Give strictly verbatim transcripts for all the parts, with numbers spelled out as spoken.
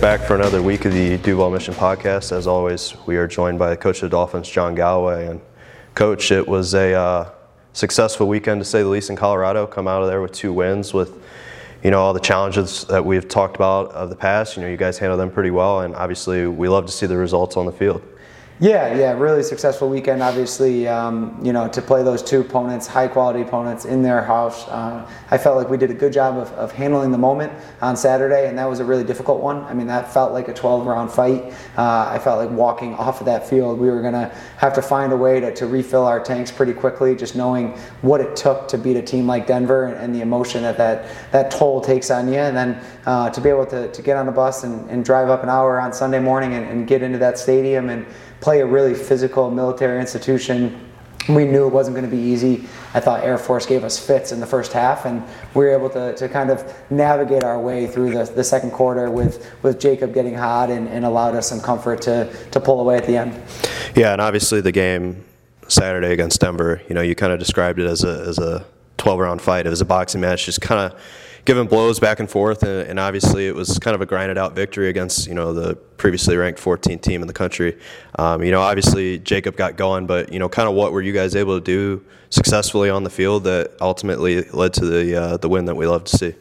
Back for another week of the Do Well Mission podcast. As always, we are joined by the coach of the Dolphins, John Galloway. And Coach, it was a uh, successful weekend, to say the least, in Colorado. Come out of there with two wins with, you know, all the challenges that we've talked about of the past. You know, you guys handled them pretty well, and obviously we love to see the results on the field. Yeah, yeah, really successful weekend, obviously, um, you know, to play those two opponents, high-quality opponents in their house. Uh, I felt like we did a good job of, of handling the moment on Saturday, and that was a really difficult one. I mean, that felt like a twelve-round fight. Uh, I felt like walking off of that field, we were going to have to find a way to, to refill our tanks pretty quickly, just knowing what it took to beat a team like Denver and, and the emotion that, that that toll takes on you. And then uh, to be able to, to get on a bus and, and drive up an hour on Sunday morning and, and get into that stadium and play a really physical military institution. We knew it wasn't going to be easy. I thought Air Force gave us fits in the first half, and we were able to, to kind of navigate our way through the, the second quarter with, with Jacob getting hot and, and allowed us some comfort to, to pull away at the end. Yeah, and obviously the game Saturday against Denver, you know, you kind of described it as a as a twelve-round fight. It was a boxing match, just kind of giving blows back and forth, and, and obviously it was kind of a grinded-out victory against, you know, the previously ranked fourteenth team in the country. Um, you know, obviously Jacob got going, but, you know, kind of what were you guys able to do successfully on the field that ultimately led to the uh, the win that we love to see?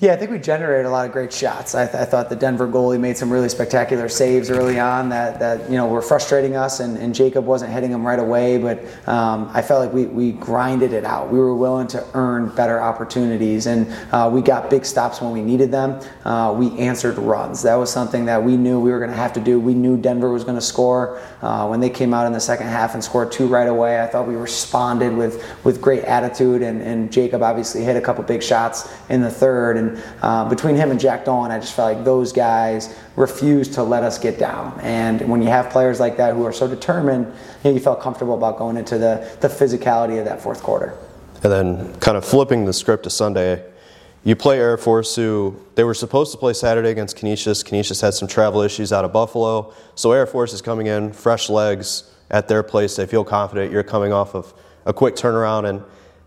Yeah, I think we generated a lot of great shots. I, th- I thought the Denver goalie made some really spectacular saves early on that, that you know were frustrating us, and, and Jacob wasn't hitting them right away. But um, I felt like we, we grinded it out. We were willing to earn better opportunities, and uh, we got big stops when we needed them. Uh, we answered runs. That was something that we knew we were going to have to do. We knew Denver was going to score. Uh, when they came out in the second half and scored two right away, I thought we responded with, with great attitude, and, and Jacob obviously hit a couple big shots in the third. And uh, between him and Jack Dolan, I just felt like those guys refused to let us get down. And when you have players like that who are so determined, you know, you felt comfortable about going into the, the physicality of that fourth quarter. And then kind of flipping the script to Sunday, you play Air Force, who they were supposed to play Saturday against Canisius. Canisius had some travel issues out of Buffalo. So Air Force is coming in, fresh legs at their place. They feel confident. You're coming off of a quick turnaround, and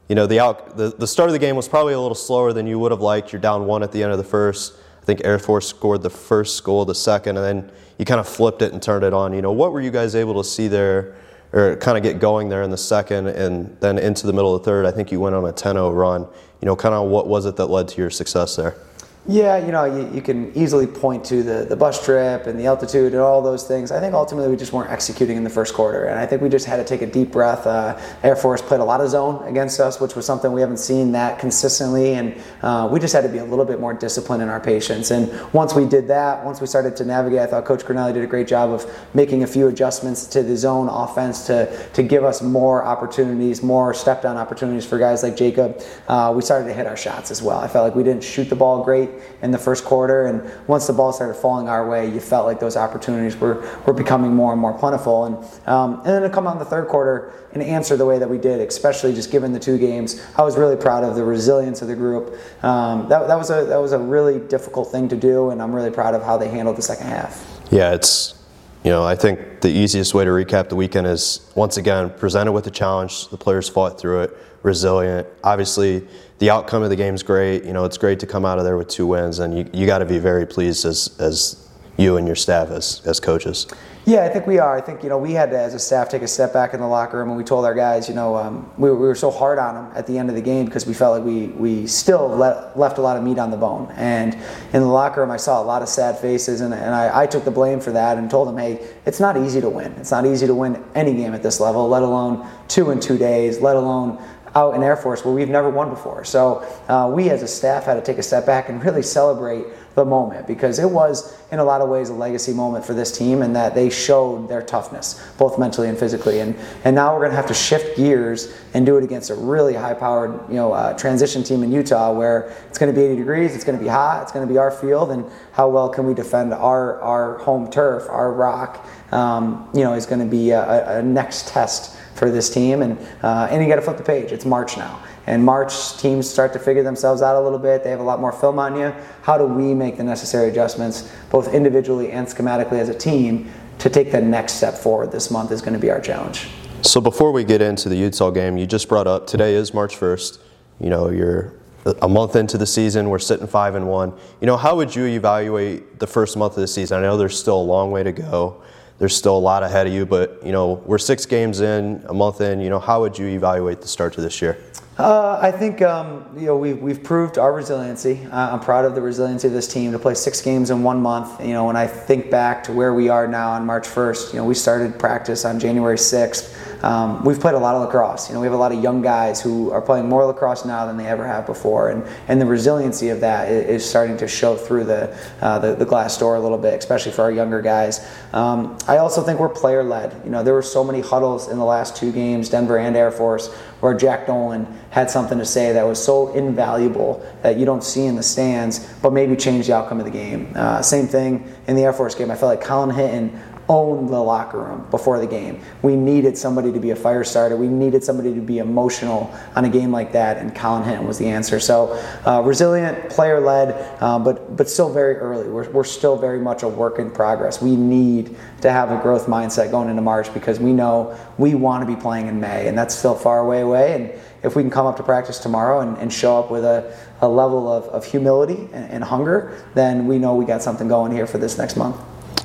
you know, the, out, the the start of the game was probably a little slower than you would have liked. You're down one at the end of the first. I think Air Force scored the first goal, the second, and then you kind of flipped it and turned it on. You know, what were you guys able to see there, or kind of get going there in the second and then into the middle of the third? I think you went on a ten oh run. You know, kind of what was it that led to your success there? Yeah, you know, you, you can easily point to the, the bus trip and the altitude and all those things. I think ultimately we just weren't executing in the first quarter, and I think we just had to take a deep breath. Uh, Air Force played a lot of zone against us, which was something we haven't seen that consistently, and uh, we just had to be a little bit more disciplined in our patience. And once we did that, once we started to navigate, I thought Coach Grinnelli did a great job of making a few adjustments to the zone offense to, to give us more opportunities, more step-down opportunities for guys like Jacob. Uh, we started to hit our shots as well. I felt like we didn't shoot the ball great in the first quarter, and once the ball started falling our way, you felt like those opportunities were, were becoming more and more plentiful. And um, and then to come out in the third quarter and answer the way that we did, especially just given the two games, I was really proud of the resilience of the group. Um, that that was a that was a really difficult thing to do, and I'm really proud of how they handled the second half. Yeah, it's you know I think the easiest way to recap the weekend is once again presented with a challenge. The players fought through it, resilient. Obviously, the outcome of the game is great. You know, it's great to come out of there with two wins, and you, you got to be very pleased as as you and your staff as as coaches. Yeah, I think we are. I think, you know, we had to, as a staff, take a step back in the locker room, and we told our guys, you know, um, we, we were so hard on them at the end of the game because we felt like we, we still let, left a lot of meat on the bone. And in the locker room, I saw a lot of sad faces, and, and I, I took the blame for that and told them, hey, it's not easy to win. It's not easy to win any game at this level, let alone two in two days, let alone out in Air Force where we've never won before. So uh, we as a staff had to take a step back and really celebrate the moment, because it was in a lot of ways a legacy moment for this team, and that they showed their toughness both mentally and physically. And and now we're going to have to shift gears and do it against a really high-powered you know uh, transition team in Utah, where it's going to be eighty degrees, it's going to be hot, it's going to be our field, and how well can we defend our our home turf, our rock? Um, you know, is going to be a, a next test for this team, and uh, and you got to flip the page. It's March now. And March, teams start to figure themselves out a little bit. They have a lot more film on you. How do we make the necessary adjustments, both individually and schematically as a team, to take the next step forward this month is going to be our challenge. So before we get into the Utah game, you just brought up today is March first. You know, you're a month into the season, we're sitting five and one. You know, how would you evaluate the first month of the season? I know there's still a long way to go. There's still a lot ahead of you, but, you know, we're six games in, a month in. You know, how would you evaluate the start to this year? Uh, I think, um, you know, we've, we've proved our resiliency. Uh, I'm proud of the resiliency of this team to play six games in one month. You know, when I think back to where we are now on March first, you know, we started practice on January sixth. Um, we've played a lot of lacrosse. You know, we have a lot of young guys who are playing more lacrosse now than they ever have before. And, and the resiliency of that is, is starting to show through the, uh, the, the glass door a little bit, especially for our younger guys. Um, I also think we're player-led. You know, there were so many huddles in the last two games, Denver and Air Force, where Jack Dolan had something to say that was so invaluable that you don't see in the stands, but maybe changed the outcome of the game. Uh, same thing in the Air Force game. I felt like Colin Hinton owned the locker room before the game. We needed somebody to be a fire starter. We needed somebody to be emotional on a game like that, and Colin Hinton was the answer. So uh, resilient, player-led, uh, but but still very early. We're, we're still very much a work in progress. We need to have a growth mindset going into March, because we know we want to be playing in May, and that's still far away away. And if we can come up to practice tomorrow and, and show up with a, a level of, of humility and, and hunger, then we know we got something going here for this next month.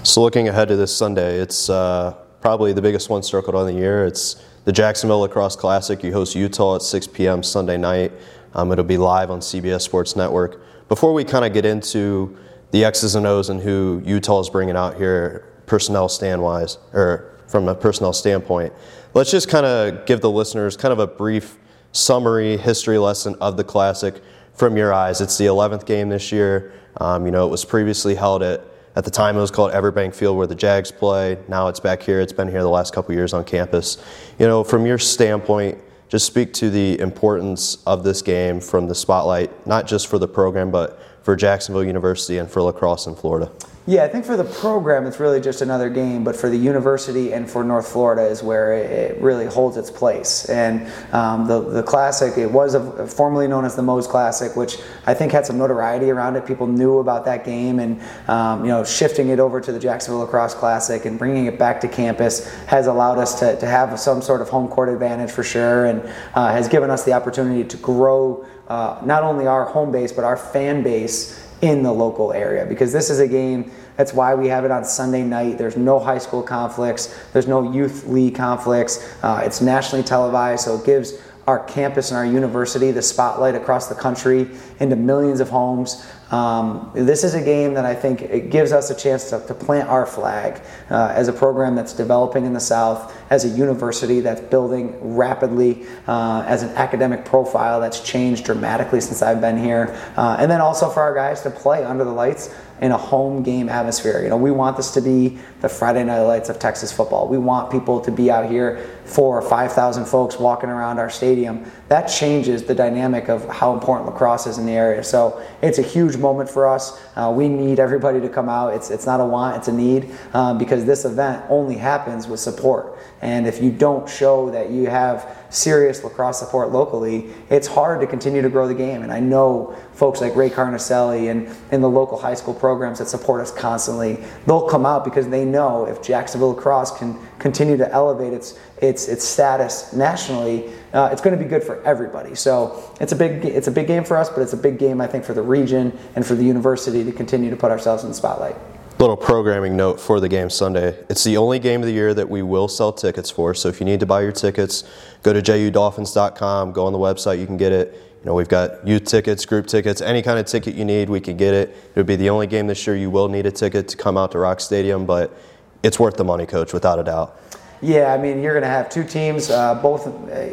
So looking ahead to this Sunday, it's uh, probably the biggest one circled on the year. It's the Jacksonville Lacrosse Classic. You host Utah at six p.m. Sunday night. Um, it'll be live on C B S Sports Network. Before we kind of get into the X's and O's and who Utah is bringing out here, personnel stand-wise, or from a personnel standpoint, let's just kind of give the listeners kind of a brief summary, history lesson of the Classic from your eyes. It's the eleventh game this year. Um, you know, it was previously held at At the time, it was called Everbank Field, where the Jags play. Now it's back here. It's been here the last couple of years on campus. You know, from your standpoint, just speak to the importance of this game from the spotlight, not just for the program, but for Jacksonville University and for lacrosse in Florida. Yeah, I think for the program, it's really just another game, but for the university and for North Florida is where it really holds its place. And um, the, the Classic, it was a, formerly known as the Mose Classic, which I think had some notoriety around it. People knew about that game, and um, you know, shifting it over to the Jacksonville Lacrosse Classic and bringing it back to campus has allowed us to, to have some sort of home court advantage for sure, and uh, has given us the opportunity to grow uh, not only our home base, but our fan base in the local area, because this is a game, that's why we have it on Sunday night. There's no high school conflicts, there's no youth league conflicts, uh, it's nationally televised, so it gives our campus and our university the spotlight across the country into millions of homes. Um, this is a game that I think it gives us a chance to, to plant our flag uh, as a program that's developing in the South, as a university that's building rapidly, uh, as an academic profile that's changed dramatically since I've been here, uh, and then also for our guys to play under the lights in a home game atmosphere. You know, we want this to be the Friday Night Lights of Texas football. We want people to be out here, four or five thousand folks walking around our stadium. That changes the dynamic of how important lacrosse is in the area. So it's a huge moment for us. Uh, we need everybody to come out. It's it's not a want, it's a need, uh, because this event only happens with support. And if you don't show that you have serious lacrosse support locally, it's hard to continue to grow the game. And I know folks like Ray Carnicelli and, and the local high school programs that support us constantly, they'll come out because they know if Jacksonville lacrosse can continue to elevate its its its status nationally, uh, it's going to be good for everybody. So it's a big it's a big game for us, but it's a big game, I think, for the region and for the university to continue to put ourselves in the spotlight. Little programming note for the game Sunday. It's the only game of the year that we will sell tickets for, so if you need to buy your tickets, go to j u dolphins dot com, go on the website, you can get it. You know, we've got youth tickets, group tickets, any kind of ticket you need, we can get it. It would be the only game this year you will need a ticket to come out to Rock Stadium, but it's worth the money, Coach, without a doubt. Yeah, I mean, you're going to have two teams, uh, both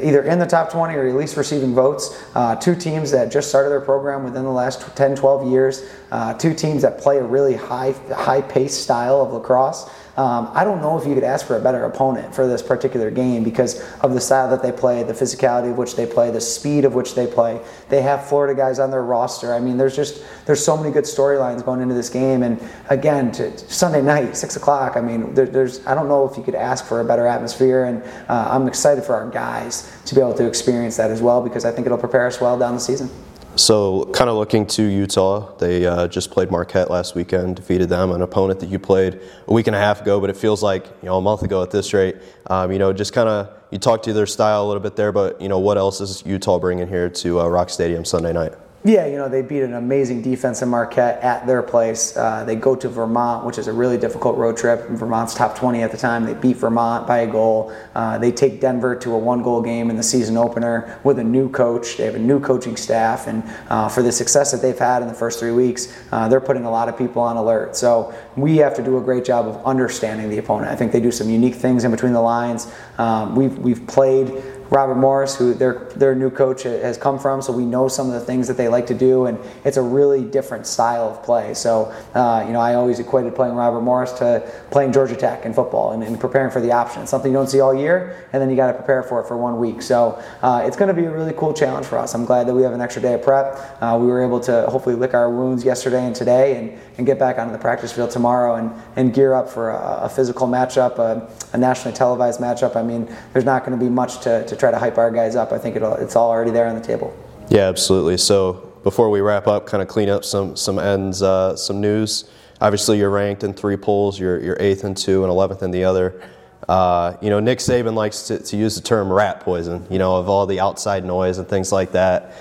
either in the top twenty or at least receiving votes, uh, two teams that just started their program within the last ten, twelve years, uh, two teams that play a really high, high-paced style of lacrosse. Um, I don't know if you could ask for a better opponent for this particular game because of the style that they play, the physicality of which they play, the speed of which they play. They have Florida guys on their roster. I mean, there's just there's so many good storylines going into this game. And again, to Sunday night, six o'clock. I mean, there, there's I don't know if you could ask for a better atmosphere. And uh, I'm excited for our guys to be able to experience that as well because I think it'll prepare us well down the season. So kind of looking to Utah, they uh, just played Marquette last weekend, defeated them, an opponent that you played a week and a half ago, but it feels like, you know, a month ago at this rate. Um, you know, just kind of, you talked to their style a little bit there, but, you know, what else is Utah bringing here to uh, Rock Stadium Sunday night? Yeah, you know, they beat an amazing defense in Marquette at their place. Uh, they go to Vermont, which is a really difficult road trip. Vermont's top twenty at the time. They beat Vermont by a goal. Uh, they take Denver to a one-goal game in the season opener with a new coach. They have a new coaching staff, and uh, for the success that they've had in the first three weeks, uh, they're putting a lot of people on alert. So we have to do a great job of understanding the opponent. I think they do some unique things in between the lines. Um, we've we've played Robert Morris, who their their new coach has come from, so we know some of the things that they like to do, and it's a really different style of play. So, uh, you know, I always equated playing Robert Morris to playing Georgia Tech in football and, and preparing for the option. It's something you don't see all year, and then you got to prepare for it for one week. So uh, it's going to be a really cool challenge for us. I'm glad that we have an extra day of prep. Uh, we were able to hopefully lick our wounds yesterday and today and, and get back onto the practice field tomorrow and, and gear up for a, a physical matchup, a, a nationally televised matchup. I mean, there's not going to be much to, to try to hype our guys up. I think it'll, it's all already there on the table. Yeah, absolutely. So before we wrap up, kind of clean up some some ends, uh, some news. Obviously, you're ranked in three polls. You're you're eighth in two and eleventh in the other. Uh, you know, Nick Saban likes to, to use the term rat poison, you know, of all the outside noise and things like that.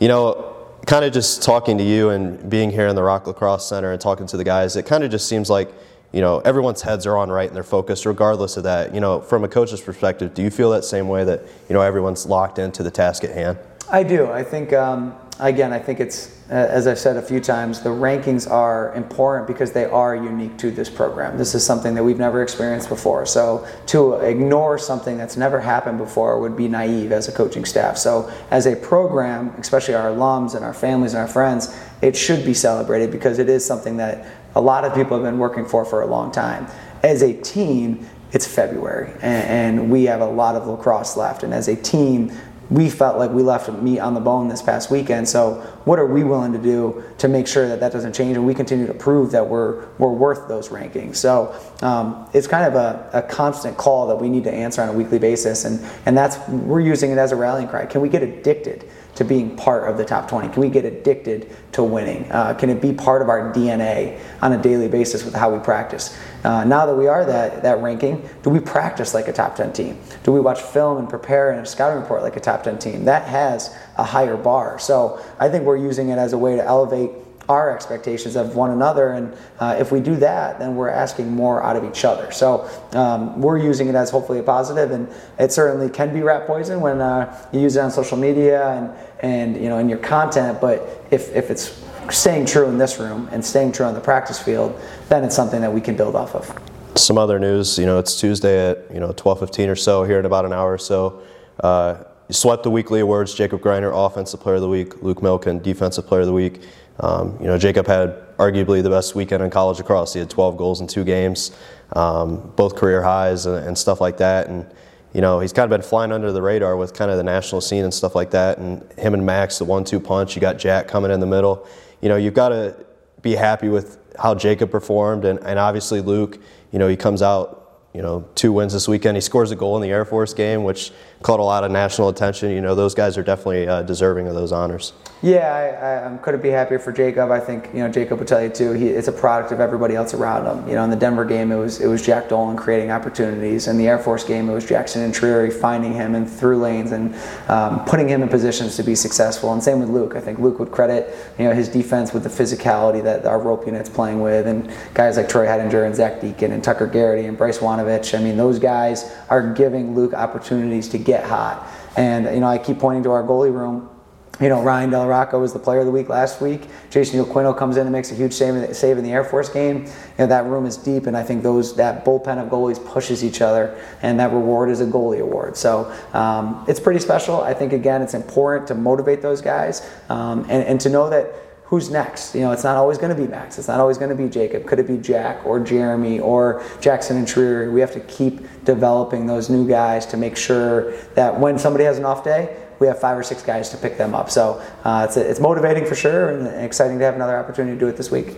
You know, kind of just talking to you and being here in the Rock Lacrosse Center and talking to the guys, it kind of just seems like, you know, everyone's heads are on right and they're focused regardless of that. You know, from a coach's perspective, do you feel that same way that, you know, everyone's locked into the task at hand? I do. I think, um, again, I think it's, as I've said a few times, the rankings are important because they are unique to this program. This is something that we've never experienced before. So to ignore something that's never happened before would be naive as a coaching staff. So as a program, especially our alums and our families and our friends, it should be celebrated because it is something that a lot of people have been working for for a long time. As a team, it's February, and, and we have a lot of lacrosse left. And as a team, we felt like we left meat on the bone this past weekend. So what are we willing to do to make sure that that doesn't change and we continue to prove that we're we're worth those rankings? So um, it's kind of a, a constant call that we need to answer on a weekly basis, and, and that's we're using it as a rallying cry. Can we get addicted to being part of the top twenty? Can we get addicted to winning? Uh, can it be part of our D N A on a daily basis with how we practice? Uh, now that we are that that ranking, do we practice like a top ten team? Do we watch film and prepare in a scouting report like a top ten team? That has a higher bar. So I think we're using it as a way to elevate our expectations of one another, and uh, if we do that, then we're asking more out of each other. So um, we're using it as hopefully a positive, and it certainly can be rat poison when uh, you use it on social media and, and you know in your content, but if, if it's staying true in this room and staying true on the practice field, then it's something that we can build off of. Some other news, you know, it's Tuesday at you know twelve fifteen or so, here in about an hour or so. Uh, you swept the weekly awards. Jacob Griner, Offensive Player of the Week. Luke Milken, Defensive Player of the Week. Um, you know, Jacob had arguably the best weekend in college lacrosse. He had twelve goals in two games, um, both career highs and, and stuff like that. And, you know, he's kind of been flying under the radar with kind of the national scene and stuff like that. And him and Max, the one two punch. You got Jack coming in the middle. You know, you've got to be happy with how Jacob performed. And, and obviously Luke, you know, he comes out, you know, two wins this weekend. He scores a goal in the Air Force game, which caught a lot of national attention. You know, those guys are definitely uh, deserving of those honors. Yeah, I, I couldn't be happier for Jacob. I think, you know, Jacob would tell you too, he, it's a product of everybody else around him. You know, in the Denver game, it was it was Jack Dolan creating opportunities. In the Air Force game, it was Jackson and Trieri finding him in through lanes and um, putting him in positions to be successful. And same with Luke. I think Luke would credit, you know, his defense with the physicality that our rope unit's playing with, and guys like Troy Hedinger and Zach Deacon and Tucker Garrity and Bryce Wannabich. I mean, those guys are giving Luke opportunities to get hot. And, you know, I keep pointing to our goalie room. You know, Ryan Della Rocca was the player of the week last week. Jason Aquino comes in and makes a huge save, save in the Air Force game. You know, that room is deep, and I think those that bullpen of goalies pushes each other, and that reward is a goalie award. So um, it's pretty special. I think, again, it's important to motivate those guys um, and, and to know that who's next? You know, it's not always going to be Max. It's not always going to be Jacob. Could it be Jack or Jeremy or Jackson and Trieri? We have to keep developing those new guys to make sure that when somebody has an off day, we have five or six guys to pick them up. So uh, it's it's motivating for sure, and exciting to have another opportunity to do it this week.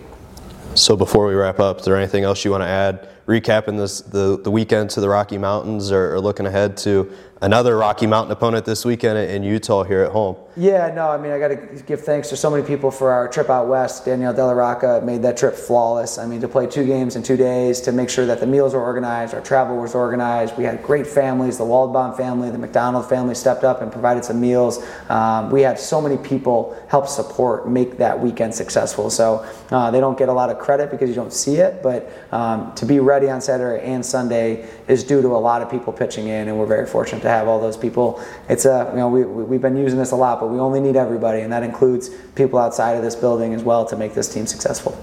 So before we wrap up, is there anything else you want to add? Recapping this the, the weekend to the Rocky Mountains, or, or looking ahead to another Rocky Mountain opponent this weekend in Utah here at home? Yeah, no, I mean, I got to give thanks to so many people for our trip out west. Danielle Della Rocca made that trip flawless. I mean, to play two games in two days, to make sure that the meals were organized, our travel was organized. We had great families. The Waldbaum family, the McDonald family stepped up and provided some meals. Um, we had so many people help support, make that weekend successful. So uh, they don't get a lot of credit because you don't see it, but um, to be ready on Saturday and Sunday is due to a lot of people pitching in, and we're very fortunate to have all those people. It's a, you know, we, we've been using this a lot, but we only need everybody, and that includes people outside of this building as well to make this team successful.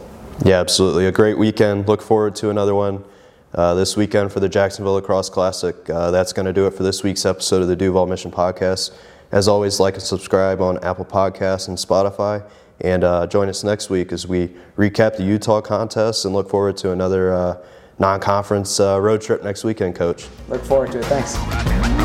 Yeah, absolutely. A great weekend. Look forward to another one uh, this weekend for the Jacksonville Lacrosse Classic. Uh, that's going to do it for this week's episode of the Duval Mission Podcast. As always, like and subscribe on Apple Podcasts and Spotify, and uh, join us next week as we recap the Utah contest and look forward to another uh, non-conference uh, road trip next weekend, Coach. Look forward to it. Thanks.